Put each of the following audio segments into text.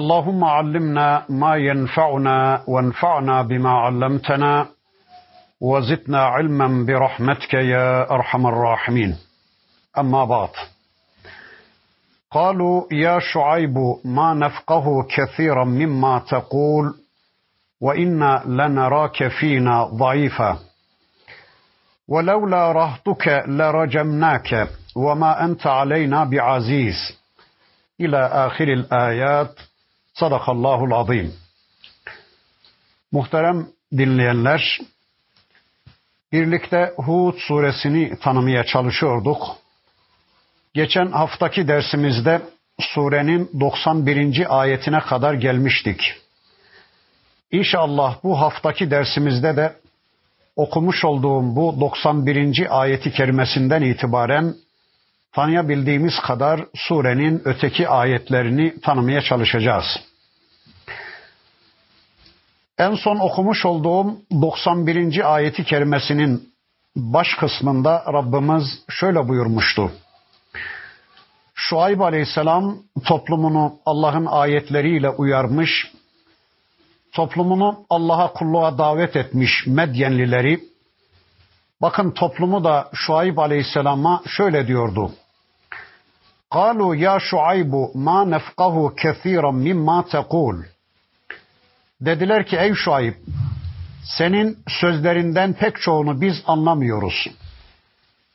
اللهم علمنا ما ينفعنا وانفعنا بما علمتنا وزدنا علما برحمتك يا أرحم الراحمين. أما بعد، قالوا يا شعيب ما نفقه كثيرا مما تقول وإنا لنراك فينا ضعيفا ولولا رهطك لرجمناك وما أنت علينا بعزيز إلى آخر الآيات. Sadakallahul azim. Muhterem dinleyenler, birlikte Hud suresini tanımaya çalışıyorduk. Geçen haftaki dersimizde surenin 91. ayetine kadar gelmiştik. İnşallah bu haftaki dersimizde de okumuş olduğum bu 91. ayeti kerimesinden itibaren tanıyabildiğimiz kadar surenin öteki ayetlerini tanımaya çalışacağız. En son okumuş olduğum 91. ayeti kerimesinin baş kısmında Rabbimiz şöyle buyurmuştu: Şuayb aleyhisselam toplumunu Allah'ın ayetleriyle uyarmış, toplumunu Allah'a kulluğa davet etmiş Medyenlileri, bakın toplumu da Şuayb aleyhisselama şöyle diyordu: قالوا يا شعيب ما نفقه كثيرا مما تقول. Dediler ki ey Şuayb, senin sözlerinden pek çoğunu biz anlamıyoruz.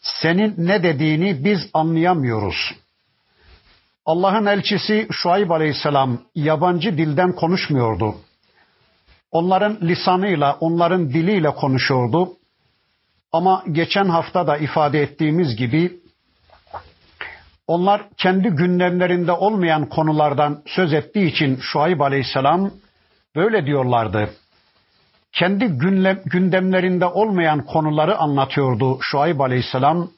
Senin ne dediğini biz anlayamıyoruz. Allah'ın elçisi Şuayb aleyhisselam yabancı dilden konuşmuyordu. Onların lisanıyla, onların diliyle konuşuyordu. Ama geçen hafta da ifade ettiğimiz gibi onlar kendi gündemlerinde olmayan konulardan söz ettiği için Şuayb aleyhisselam böyle diyorlardı. Kendi gündemlerinde olmayan konuları anlatıyordu Şuayb aleyhisselam.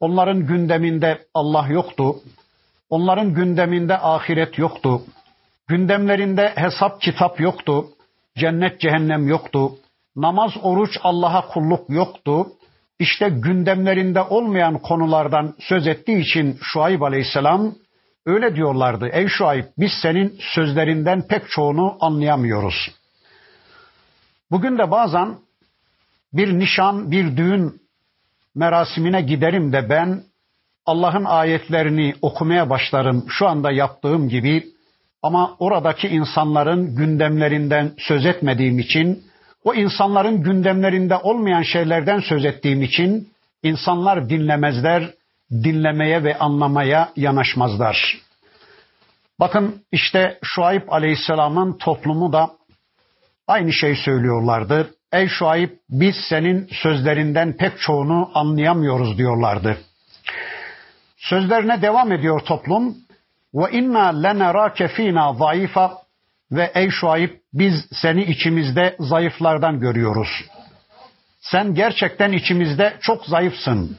Onların gündeminde Allah yoktu. Onların gündeminde ahiret yoktu. Gündemlerinde hesap kitap yoktu. Cennet cehennem yoktu. Namaz, oruç, Allah'a kulluk yoktu. İşte gündemlerinde olmayan konulardan söz ettiği için Şuayb aleyhisselam öyle diyorlardı: ey Şuayb, biz senin sözlerinden pek çoğunu anlayamıyoruz. Bugün de bazen bir nişan, bir düğün merasimine giderim de ben Allah'ın ayetlerini okumaya başlarım şu anda yaptığım gibi, ama oradaki insanların gündemlerinden söz etmediğim için, o insanların gündemlerinde olmayan şeylerden söz ettiğim için insanlar dinlemezler, dinlemeye ve anlamaya yanaşmazlar. Bakın işte Şuayb aleyhisselamın toplumu da aynı şeyi söylüyorlardı. Ey Şuayb, biz senin sözlerinden pek çoğunu anlayamıyoruz diyorlardı. Sözlerine devam ediyor toplum. وَاِنَّا لَنَرَاكَ ف۪ينَا ضَعِيفًا. Ve ey Şuayb, biz seni içimizde zayıflardan görüyoruz. Sen gerçekten içimizde çok zayıfsın.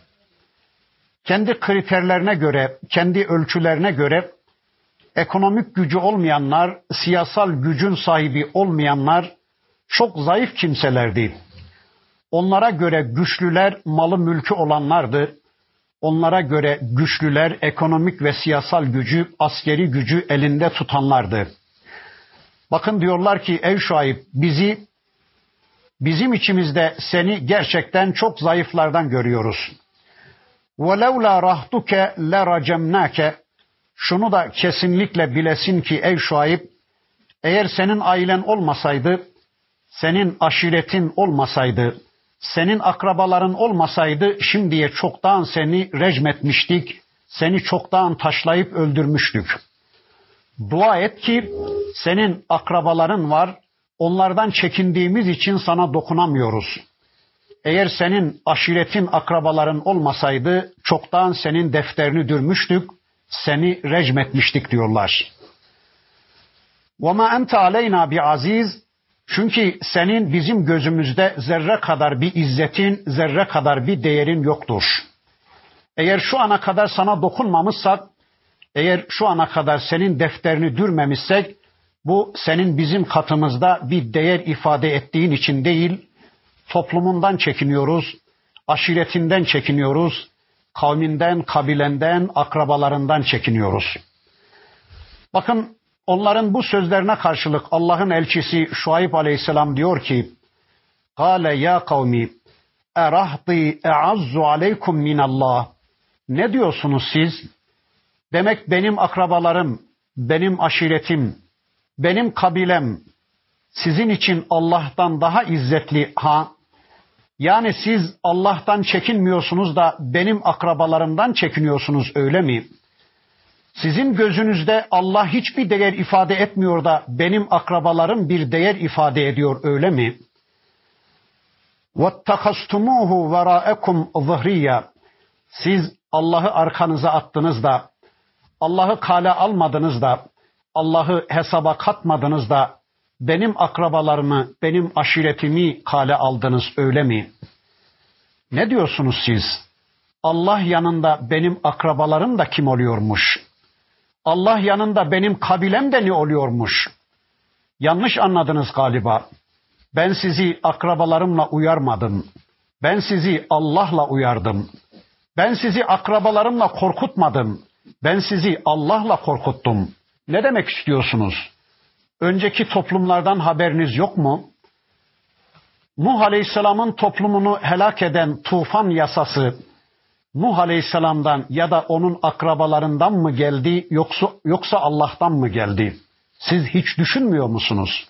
Kendi kriterlerine göre, kendi ölçülerine göre ekonomik gücü olmayanlar, siyasal gücün sahibi olmayanlar çok zayıf kimselerdi. Onlara göre güçlüler malı mülkü olanlardı. Onlara göre güçlüler ekonomik ve siyasal gücü, askeri gücü elinde tutanlardı. Bakın diyorlar ki ey Şuayb, bizim içimizde seni gerçekten çok zayıflardan görüyoruz. وَلَوْلَا رَحْتُكَ لَرَجَمْنَاكَ. Şunu da kesinlikle bilesin ki ey Şuayb, eğer senin ailen olmasaydı, senin aşiretin olmasaydı, senin akrabaların olmasaydı şimdiye çoktan seni recmetmiştik, seni çoktan taşlayıp öldürmüştük. Dua et ki senin akrabaların var, onlardan çekindiğimiz için sana dokunamıyoruz. Eğer senin aşiretin, akrabaların olmasaydı çoktan senin defterini dürmüştük, seni recmetmiştik diyorlar. وَمَا أَنْتَ عَلَيْنَا بِعَزِيزٍ. Çünkü senin bizim gözümüzde zerre kadar bir izzetin, zerre kadar bir değerin yoktur. Eğer şu ana kadar sana dokunmamışsak, eğer şu ana kadar senin defterini dürmemişsek, bu senin bizim katımızda bir değer ifade ettiğin için değil, toplumundan çekiniyoruz, aşiretinden çekiniyoruz, kavminden, kabilenden, akrabalarından çekiniyoruz. Bakın onların bu sözlerine karşılık Allah'ın elçisi Şuayb aleyhisselam diyor ki: "Kâle ya kavmi, erahdi e'azzu aleykum minallah." Ne diyorsunuz siz? Demek benim akrabalarım, benim aşiretim, benim kabilem sizin için Allah'tan daha izzetli ha? Yani siz Allah'tan çekinmiyorsunuz da benim akrabalarımdan çekiniyorsunuz öyle mi? Sizin gözünüzde Allah hiçbir değer ifade etmiyor da benim akrabalarım bir değer ifade ediyor öyle mi? وَاتَّخَسْتُمُوهُ وَرَاءَكُمْ ظَهْرِيَّ Siz Allah'ı arkanıza attınız da, Allah'ı kale almadınız da, Allah'ı hesaba katmadınız da, benim akrabalarımı, benim aşiretimi kale aldınız öyle mi? Ne diyorsunuz siz? Allah yanında benim akrabalarım da kim oluyormuş? Allah yanında benim kabilem de ne oluyormuş? Yanlış anladınız galiba. Ben sizi akrabalarımla uyarmadım. Ben sizi Allah'la uyardım. Ben sizi akrabalarımla korkutmadım. Ben sizi Allah'la korkuttum. Ne demek istiyorsunuz? Önceki toplumlardan haberiniz yok mu? Nuh Aleyhisselam'ın toplumunu helak eden tufan yasası Nuh Aleyhisselam'dan ya da onun akrabalarından mı geldi yoksa Allah'tan mı geldi? Siz hiç düşünmüyor musunuz?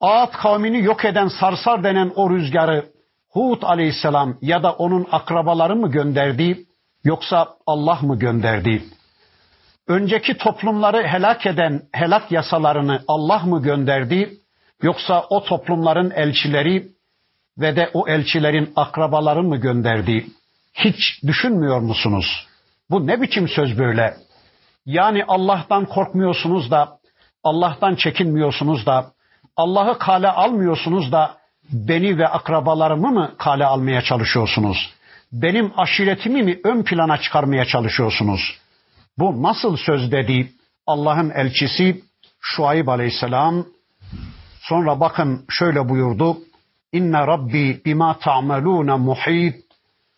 Ağat kavmini yok eden sarsar denen o rüzgarı Hud Aleyhisselam ya da onun akrabaları mı gönderdi yoksa Allah mı gönderdi? Önceki toplumları helak eden helak yasalarını Allah mı gönderdi yoksa o toplumların elçileri ve de o elçilerin akrabaları mı gönderdi? Hiç düşünmüyor musunuz? Bu ne biçim söz böyle? Yani Allah'tan korkmuyorsunuz da, Allah'tan çekinmiyorsunuz da, Allah'ı kale almıyorsunuz da beni ve akrabalarımı mı kale almaya çalışıyorsunuz? Benim aşiretimi mi ön plana çıkarmaya çalışıyorsunuz? Bu nasıl söz dedi Allah'ın elçisi Şuayb aleyhisselam. Sonra bakın şöyle buyurdu: İnne Rabbi bima ta'maluna muhit.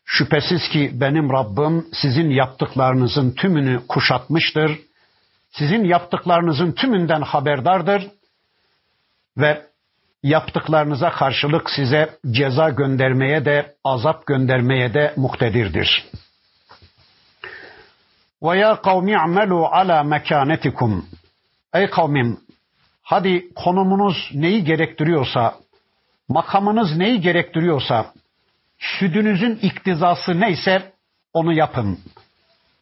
Şüphesiz ki benim Rabbim sizin yaptıklarınızın tümünü kuşatmıştır. Sizin yaptıklarınızın tümünden haberdardır ve yaptıklarınıza karşılık size ceza göndermeye de azap göndermeye de muktedirdir. Ve ya kavmi amelu ala mekanetikum. Ey kavmim, hadi konumunuz neyi gerektiriyorsa, makamınız neyi gerektiriyorsa, südünüzün iktizası neyse onu yapın.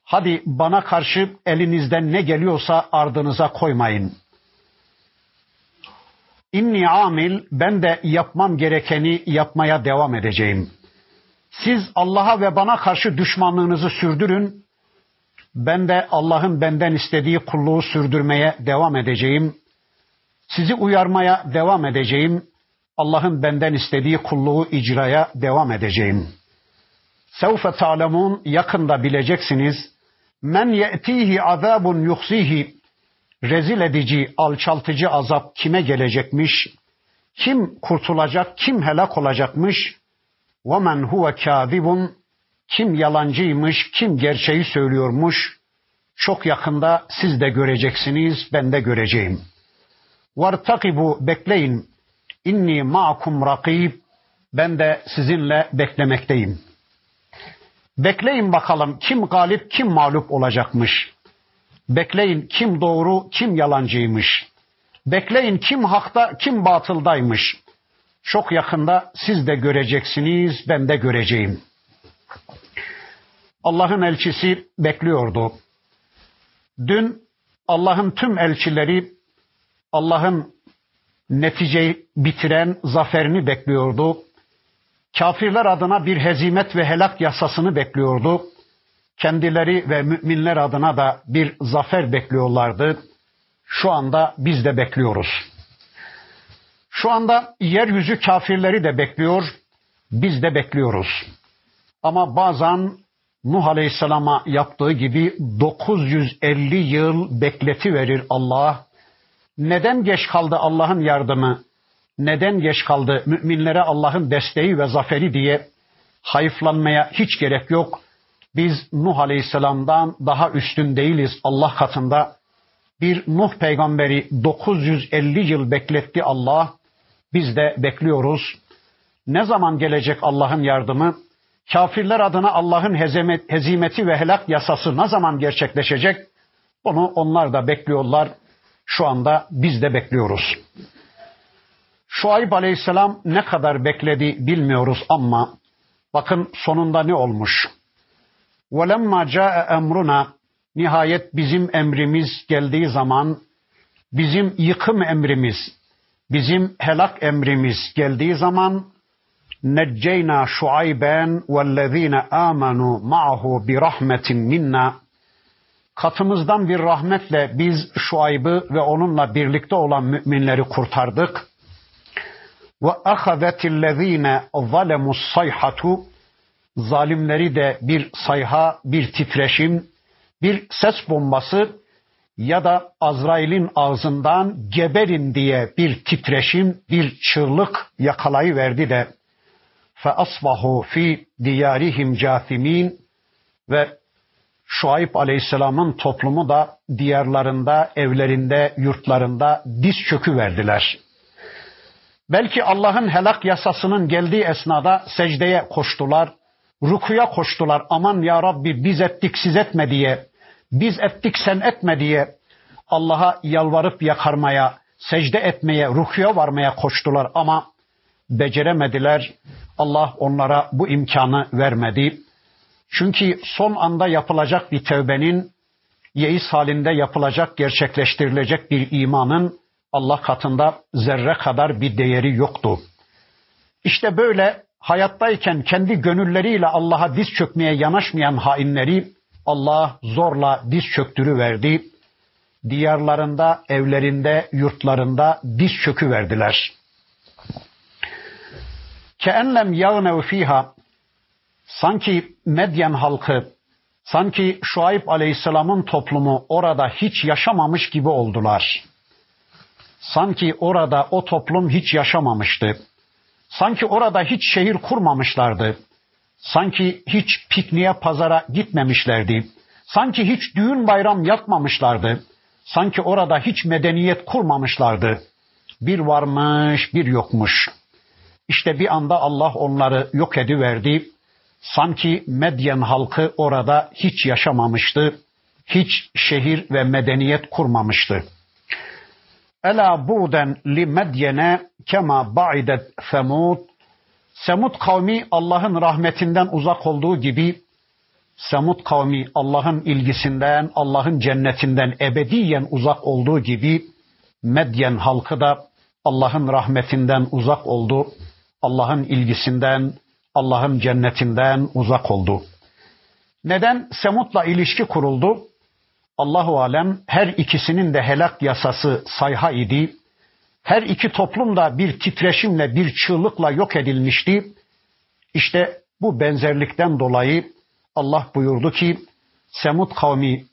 Hadi bana karşı elinizden ne geliyorsa ardınıza koymayın. İnni amil, ben de yapmam gerekeni yapmaya devam edeceğim. Siz Allah'a ve bana karşı düşmanlığınızı sürdürün. Ben de Allah'ın benden istediği kulluğu sürdürmeye devam edeceğim. Sizi uyarmaya devam edeceğim. Allah'ın benden istediği kulluğu icraya devam edeceğim. Sevfe ta'lemun, yakında bileceksiniz. Men ye'tihi azabun yuhsihi. Rezil edici, alçaltıcı azap kime gelecekmiş? Kim kurtulacak, kim helak olacakmış? Ve men huve kâzibun. Kim yalancıymış, kim gerçeği söylüyormuş? Çok yakında siz de göreceksiniz, ben de göreceğim. Vartakibu, bekleyin. İnni ma'akum rakib. Ben de sizinle beklemekteyim. Bekleyin bakalım kim galip, kim mağlup olacakmış. Bekleyin kim doğru, kim yalancıymış. Bekleyin kim hakta, kim batıldaymış. Çok yakında siz de göreceksiniz, ben de göreceğim. Allah'ın elçisi bekliyordu. Dün Allah'ın tüm elçileri Allah'ın neticeyi bitiren zaferini bekliyordu. Kafirler adına bir hezimet ve helak yasasını bekliyordu. Kendileri ve müminler adına da bir zafer bekliyorlardı. Şu anda biz de bekliyoruz. Şu anda yeryüzü kafirleri de bekliyor, biz de bekliyoruz. Ama bazen Nuh Aleyhisselam'a yaptığı gibi 950 yıl bekletiverir Allah. Neden geç kaldı Allah'ın yardımı? Neden geç kaldı müminlere Allah'ın desteği ve zaferi diye hayıflanmaya hiç gerek yok. Biz Nuh Aleyhisselam'dan daha üstün değiliz Allah katında. Bir Nuh peygamberi 950 yıl bekletti Allah. Biz de bekliyoruz. Ne zaman gelecek Allah'ın yardımı? Kafirler adına Allah'ın hezimeti ve helak yasası ne zaman gerçekleşecek? Onu onlar da bekliyorlar. Şu anda biz de bekliyoruz. Şuayb Aleyhisselam ne kadar bekledi bilmiyoruz ama bakın sonunda ne olmuş? وَلَمَّا جَاءَ اَمْرُنَا Nihayet bizim emrimiz geldiği zaman, bizim yıkım emrimiz, bizim helak emrimiz geldiği zaman نَجَّيْنَا شُعَيْبًا وَالَّذ۪ينَ آمَنُوا مَعَهُ بِرَحْمَةٍ مِنَّا Katımızdan bir rahmetle biz Şuayb'ı ve onunla birlikte olan müminleri kurtardık. وَأَخَذَتِ الَّذ۪ينَ ظَلَمُوا الصَّيْحَةُ Zalimleri de bir sayha, bir titreşim, bir ses bombası ya da Azrail'in ağzından geberin diye bir titreşim, bir çığlık yakalayıverdi de فَأَصْبَحُوا فِي دِيَارِهِمْ جَاثِم۪ينَ Ve Şuayb Aleyhisselam'ın toplumu da diyarlarında, evlerinde, yurtlarında diz çöküverdiler. Belki Allah'ın helak yasasının geldiği esnada secdeye koştular, rukuya koştular. Aman ya Rabbi biz ettik siz etme diye, biz ettik sen etme diye Allah'a yalvarıp yakarmaya, secde etmeye, rukuya varmaya koştular ama beceremediler. Allah onlara bu imkanı vermedi. Çünkü son anda yapılacak bir tövbenin, yeis halinde yapılacak, gerçekleştirilecek bir imanın Allah katında zerre kadar bir değeri yoktu. İşte böyle hayattayken kendi gönülleriyle Allah'a diz çökmeye yanaşmayan hainleri Allah zorla diz çöktürüverdi. Diyarlarında, evlerinde, yurtlarında diz çöküverdiler. Ke'enlem yağnev fiha Sanki Medyen halkı, sanki Şuayb Aleyhisselam'ın toplumu orada hiç yaşamamış gibi oldular. Sanki orada o toplum hiç yaşamamıştı. Sanki orada hiç şehir kurmamışlardı. Sanki hiç pikniğe, pazara gitmemişlerdi. Sanki hiç düğün bayram yapmamışlardı. Sanki orada hiç medeniyet kurmamışlardı. Bir varmış, bir yokmuş. İşte bir anda Allah onları yok ediverdi. Sanki Medyen halkı orada hiç yaşamamıştı. Hiç şehir ve medeniyet kurmamıştı. Ela bu'den li medyene kema ba'idet semud. Semud kavmi Allah'ın rahmetinden uzak olduğu gibi Semud kavmi Allah'ın ilgisinden, Allah'ın cennetinden ebediyen uzak olduğu gibi Medyen halkı da Allah'ın rahmetinden uzak oldu. Allah'ın ilgisinden, Allah'ın cennetinden uzak oldu. Neden Semud'la ilişki kuruldu? Allahu alem her ikisinin de helak yasası sayha idi. Her iki toplum da bir titreşimle, bir çığlıkla yok edilmişti. İşte bu benzerlikten dolayı Allah buyurdu ki Semud kavmi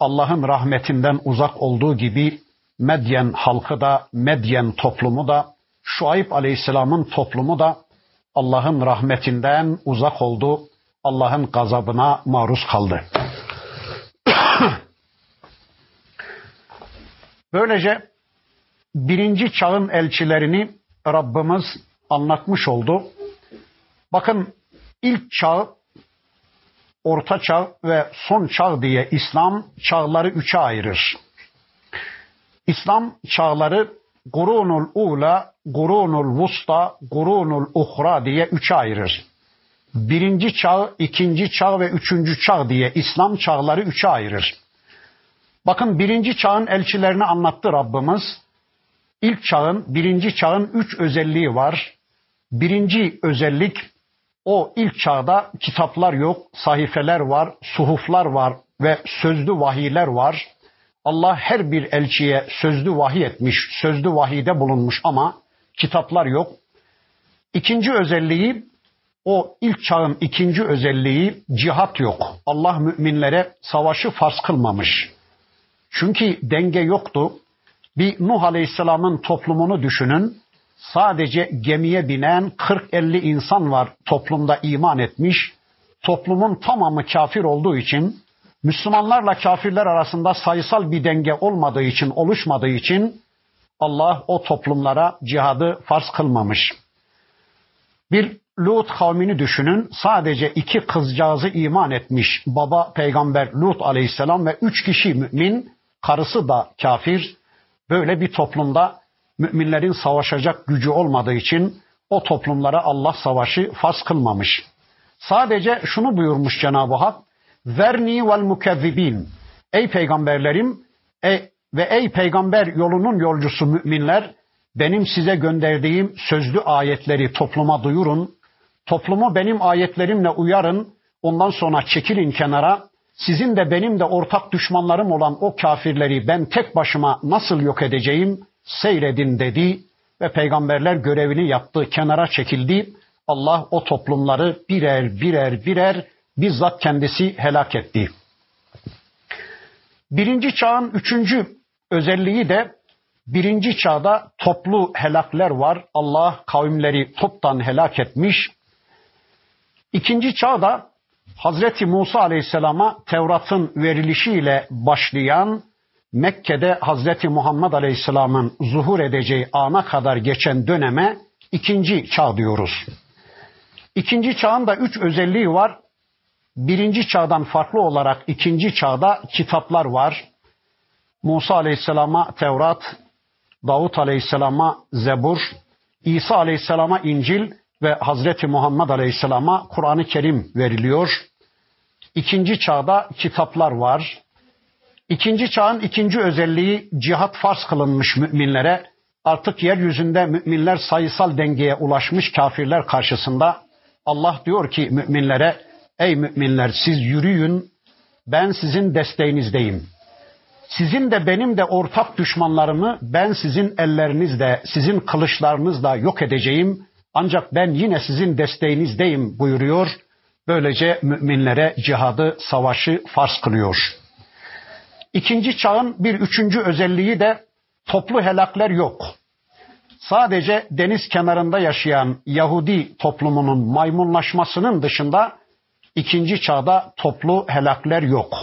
Allah'ın rahmetinden uzak olduğu gibi Medyen halkı da, Medyen toplumu da, Şuayb Aleyhisselam'ın toplumu da Allah'ın rahmetinden uzak oldu. Allah'ın gazabına maruz kaldı. Böylece birinci çağın elçilerini Rabbimiz anlatmış oldu. Bakın ilk çağ, orta çağ ve son çağ diye İslam çağları üçe ayırır. İslam çağları Gurunul ula, gurunul vusta, gurunul uhra diye üçe ayırır. Birinci çağ, ikinci çağ ve üçüncü çağ diye İslam çağları üçe ayırır. Bakın birinci çağın elçilerini anlattı Rabbimiz. İlk çağın, birinci çağın üç özelliği var. Birinci özellik o ilk çağda kitaplar yok, sahifeler var, suhuflar var ve sözlü vahiyler var. Allah her bir elçiye sözlü vahiy etmiş, sözlü vahide bulunmuş ama kitaplar yok. İkinci özelliği, o ilk çağın ikinci özelliği, cihat yok. Allah müminlere savaşı farz kılmamış. Çünkü denge yoktu. Bir Nuh Aleyhisselam'ın toplumunu düşünün. Sadece gemiye binen 40-50 insan var toplumda iman etmiş. Toplumun tamamı kafir olduğu için, Müslümanlarla kafirler arasında sayısal bir denge olmadığı için, oluşmadığı için Allah o toplumlara cihadı farz kılmamış. Bir Lut kavmini düşünün. Sadece 2 kızcağızı iman etmiş. Baba peygamber Lut Aleyhisselam ve 3 kişi mümin, karısı da kafir. Böyle bir toplumda müminlerin savaşacak gücü olmadığı için o toplumlara Allah savaşı farz kılmamış. Sadece şunu buyurmuş Cenab-ı Hak: "Verni vel mukezzibin." Ey peygamberlerim ve ey peygamber yolunun yolcusu müminler, benim size gönderdiğim sözlü ayetleri topluma duyurun. Toplumu benim ayetlerimle uyarın. Ondan sonra çekilin kenara. Sizin de benim de ortak düşmanlarım olan o kafirleri ben tek başıma nasıl yok edeceğim? Seyredin dedi ve peygamberler görevini yaptı, kenara çekildi. Allah o toplumları birer birer bizzat kendisi helak etti. Birinci çağın 3. özelliği de, birinci çağda toplu helakler var. Allah kavimleri toptan helak etmiş. İkinci çağda Hazreti Musa Aleyhisselam'a Tevrat'ın verilişiyle başlayan, Mekke'de Hazreti Muhammed Aleyhisselam'ın zuhur edeceği ana kadar geçen döneme ikinci çağ diyoruz. İkinci çağın da 3 özelliği var. Birinci çağdan farklı olarak ikinci çağda kitaplar var. Musa Aleyhisselam'a Tevrat, Davut Aleyhisselam'a Zebur, İsa Aleyhisselam'a İncil ve Hazreti Muhammed Aleyhisselam'a Kur'an-ı Kerim veriliyor. İkinci çağda kitaplar var. İkinci çağın 2. özelliği, cihat farz kılınmış müminlere. Artık yeryüzünde müminler sayısal dengeye ulaşmış kafirler karşısında. Allah diyor ki müminlere: "Ey müminler, siz yürüyün, ben sizin desteğinizdeyim. Sizin de benim de ortak düşmanlarımı ben sizin ellerinizle, sizin kılıçlarınızla yok edeceğim. Ancak ben yine sizin desteğinizdeyim" buyuruyor. Böylece müminlere cihadı, savaşı farz kılıyor. İkinci çağın bir 3. özelliği de toplu helakler yok. Sadece deniz kenarında yaşayan Yahudi toplumunun maymunlaşmasının dışında ikinci çağda toplu helakler yok.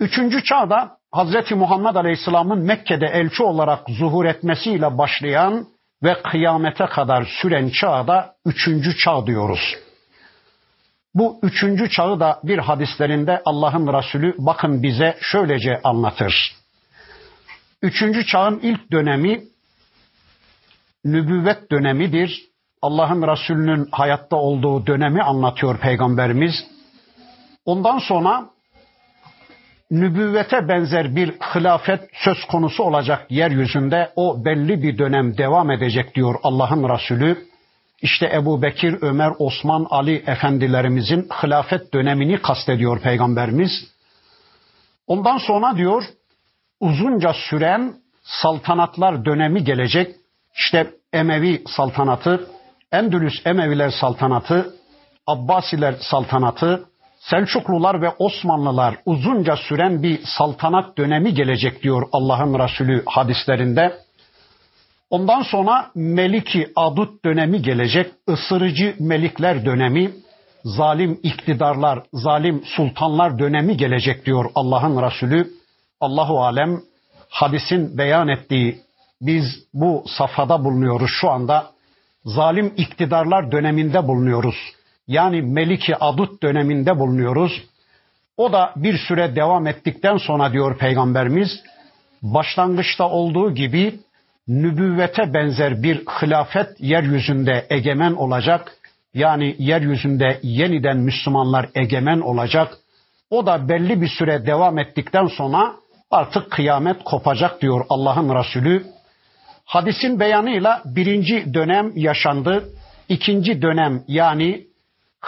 Üçüncü çağda Hazreti Muhammed Aleyhisselam'ın Mekke'de elçi olarak zuhur etmesiyle başlayan ve kıyamete kadar süren çağda 3. çağ diyoruz. Bu 3. çağı da bir hadislerinde Allah'ın Resulü bakın bize şöylece anlatır. 3. çağın ilk dönemi nübüvvet dönemidir. Allah'ın Resulü'nün hayatta olduğu dönemi anlatıyor Peygamberimiz. Ondan sonra nübüvvete benzer bir hilafet söz konusu olacak yeryüzünde, o belli bir dönem devam edecek diyor Allah'ın Resulü. İşte Ebu Bekir, Ömer, Osman, Ali efendilerimizin hilafet dönemini kastediyor Peygamberimiz. Ondan sonra diyor uzunca süren saltanatlar dönemi gelecek. İşte Emevi saltanatı, Endülüs Emeviler saltanatı, Abbasiler saltanatı, Selçuklular ve Osmanlılar, uzunca süren bir saltanat dönemi gelecek diyor Allah'ın Resulü hadislerinde. Ondan sonra Meliki Adud dönemi gelecek, ısırıcı melikler dönemi, zalim iktidarlar, zalim sultanlar dönemi gelecek diyor Allah'ın Resulü. Allahu alem, hadisin beyan ettiği, biz bu safhada bulunuyoruz şu anda, zalim iktidarlar döneminde bulunuyoruz. Yani Meliki Adud döneminde bulunuyoruz. O da bir süre devam ettikten sonra diyor Peygamberimiz, başlangıçta olduğu gibi nübüvvete benzer bir hilafet yeryüzünde egemen olacak. Yani yeryüzünde yeniden Müslümanlar egemen olacak. O da belli bir süre devam ettikten sonra artık kıyamet kopacak diyor Allah'ın Resulü. Hadisin beyanıyla 1. dönem yaşandı. 2. dönem yani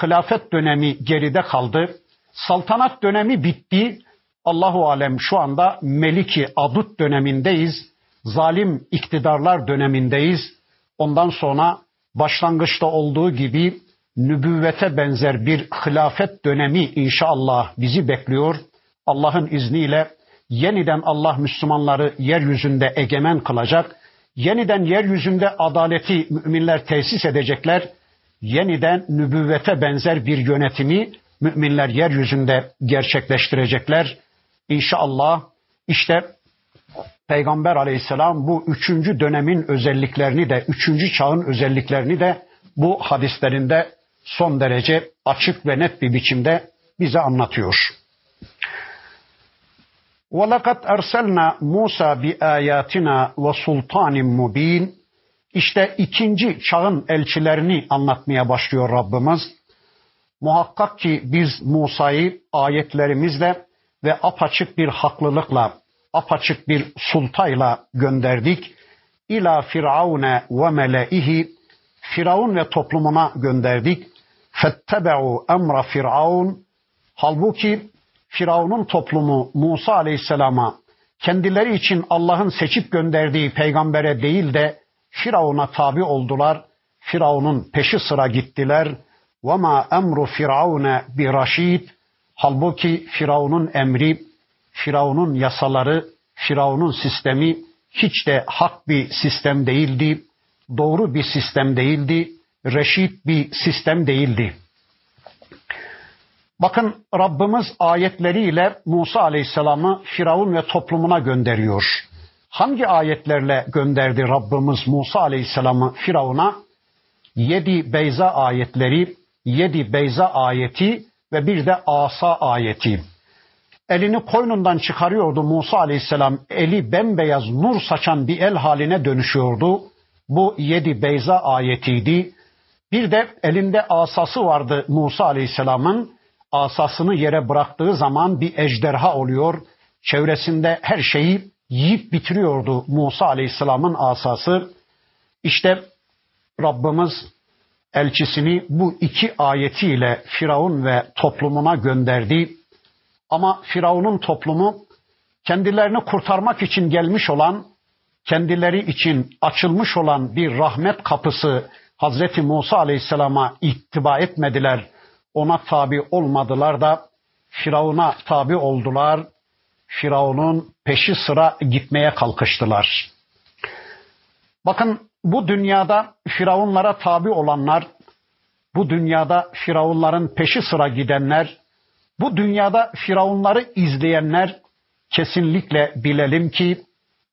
hilafet dönemi geride kaldı. Saltanat dönemi bitti. Allahu alem şu anda Meliki Adud dönemindeyiz. zalim iktidarlar dönemindeyiz. Ondan sonra başlangıçta olduğu gibi nübüvvete benzer bir hilafet dönemi inşallah bizi bekliyor. Allah'ın izniyle yeniden Allah Müslümanları yeryüzünde egemen kılacak. Yeniden yeryüzünde adaleti müminler tesis edecekler. Yeniden nübüvvete benzer bir yönetimi müminler yeryüzünde gerçekleştirecekler. İnşallah işte Peygamber Aleyhisselam bu üçüncü dönemin özelliklerini de, üçüncü çağın özelliklerini de bu hadislerinde son derece açık ve net bir biçimde bize anlatıyor. وَلَقَدْ اَرْسَلْنَا مُوسَى بِآيَاتِنَا وَسُلْطَانٍ مُّب۪ينٍ. İşte ikinci çağın elçilerini anlatmaya başlıyor Rabbimiz. Muhakkak ki biz Musa'yı ayetlerimizle ve apaçık bir haklılıkla, apaçık bir sultayla gönderdik. İlâ firavune ve meleihi, Firavun ve toplumuna gönderdik. Fettebe'u emra firavun, halbuki Firavun'un toplumu Musa Aleyhisselam'a, kendileri için Allah'ın seçip gönderdiği peygambere değil de Firavun'a tabi oldular. Firavun'un peşi sıra gittiler. Ve ma emru firavune bi raşid, halbuki Firavun'un emri, Firavun'un yasaları, Firavun'un sistemi hiç de hak bir sistem değildi. Doğru bir sistem değildi. Reşit bir sistem değildi. Bakın Rabbimiz ayetleriyle Musa Aleyhisselam'ı Firavun ve toplumuna gönderiyor. Hangi ayetlerle gönderdi Rabbimiz Musa Aleyhisselam'ı Firavun'a? 7 Beyza ayetleri, 7 Beyza ayeti ve bir de Asa ayeti. Elini koynundan çıkarıyordu Musa Aleyhisselam. Eli bembeyaz nur saçan bir el haline dönüşüyordu. Bu 7 Beyza ayetiydi. Bir de elinde asası vardı Musa Aleyhisselam'ın. Asasını yere bıraktığı zaman bir ejderha oluyor. Çevresinde her şeyi yiyip bitiriyordu Musa Aleyhisselam'ın asası. İşte Rabbimiz elçisini bu iki ayetiyle Firavun ve toplumuna gönderdi. Ama Firavun'un toplumu kendilerini kurtarmak için gelmiş olan, kendileri için açılmış olan bir rahmet kapısı Hazreti Musa Aleyhisselam'a ittiba etmediler. Ona tabi olmadılar da Firavun'a tabi oldular. Firavun'un peşi sıra gitmeye kalkıştılar. Bakın bu dünyada Firavunlara tabi olanlar, bu dünyada Firavunların peşi sıra gidenler, bu dünyada Firavunları izleyenler kesinlikle bilelim ki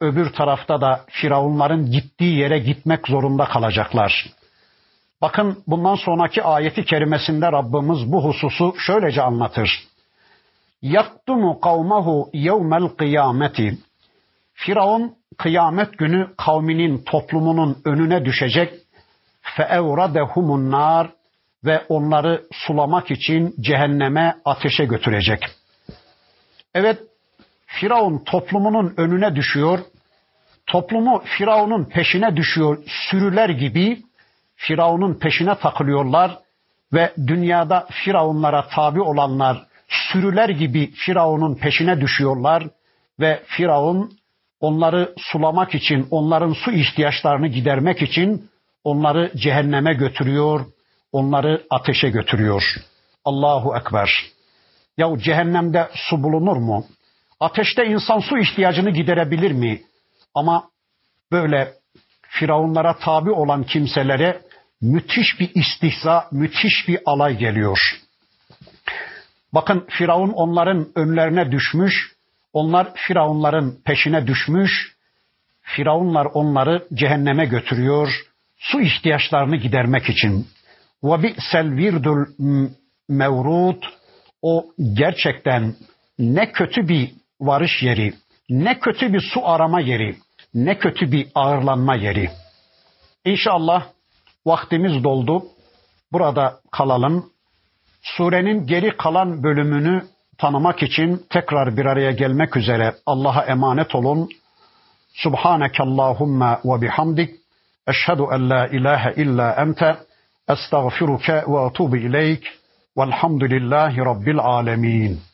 öbür tarafta da Firavunların gittiği yere gitmek zorunda kalacaklar. Bakın bundan sonraki ayeti kerimesinde Rabbimiz bu hususu şöylece anlatır. Yaktumu kavmehu yevmel kıyameti. Firavun kıyamet günü kavminin, toplumunun önüne düşecek. Feevradehumun nar, ve onları sulamak için cehenneme, ateşe götürecek. Evet, Firavun toplumunun önüne düşüyor. Toplumu Firavun'un peşine düşüyor. Sürüler gibi Firavun'un peşine takılıyorlar ve dünyada Firavunlara tabi olanlar sürüler gibi Firavun'un peşine düşüyorlar ve Firavun onları sulamak için, onların su ihtiyaçlarını gidermek için onları cehenneme götürüyor, onları ateşe götürüyor. Allahu Ekber. Yahu cehennemde su bulunur mu? Ateşte insan su ihtiyacını giderebilir mi? Ama böyle Firavunlara tabi olan kimselere müthiş bir istihza, müthiş bir alay geliyor. Bakın Firavun onların önlerine düşmüş, onlar Firavunların peşine düşmüş, Firavunlar onları cehenneme götürüyor, su ihtiyaçlarını gidermek için. وَبِئْسَ virdul mevrud. O gerçekten ne kötü bir varış yeri, ne kötü bir su arama yeri, ne kötü bir ağırlanma yeri. İnşallah vaktimiz doldu. Burada kalalım. Surenin geri kalan bölümünü tanımak için tekrar bir araya gelmek üzere Allah'a emanet olun. Subhanekallahumma ve bihamdik. Eşhedü en la ilahe illa ente. Estağfiruke ve etubu ileyk. Velhamdülillahi rabbil alemin.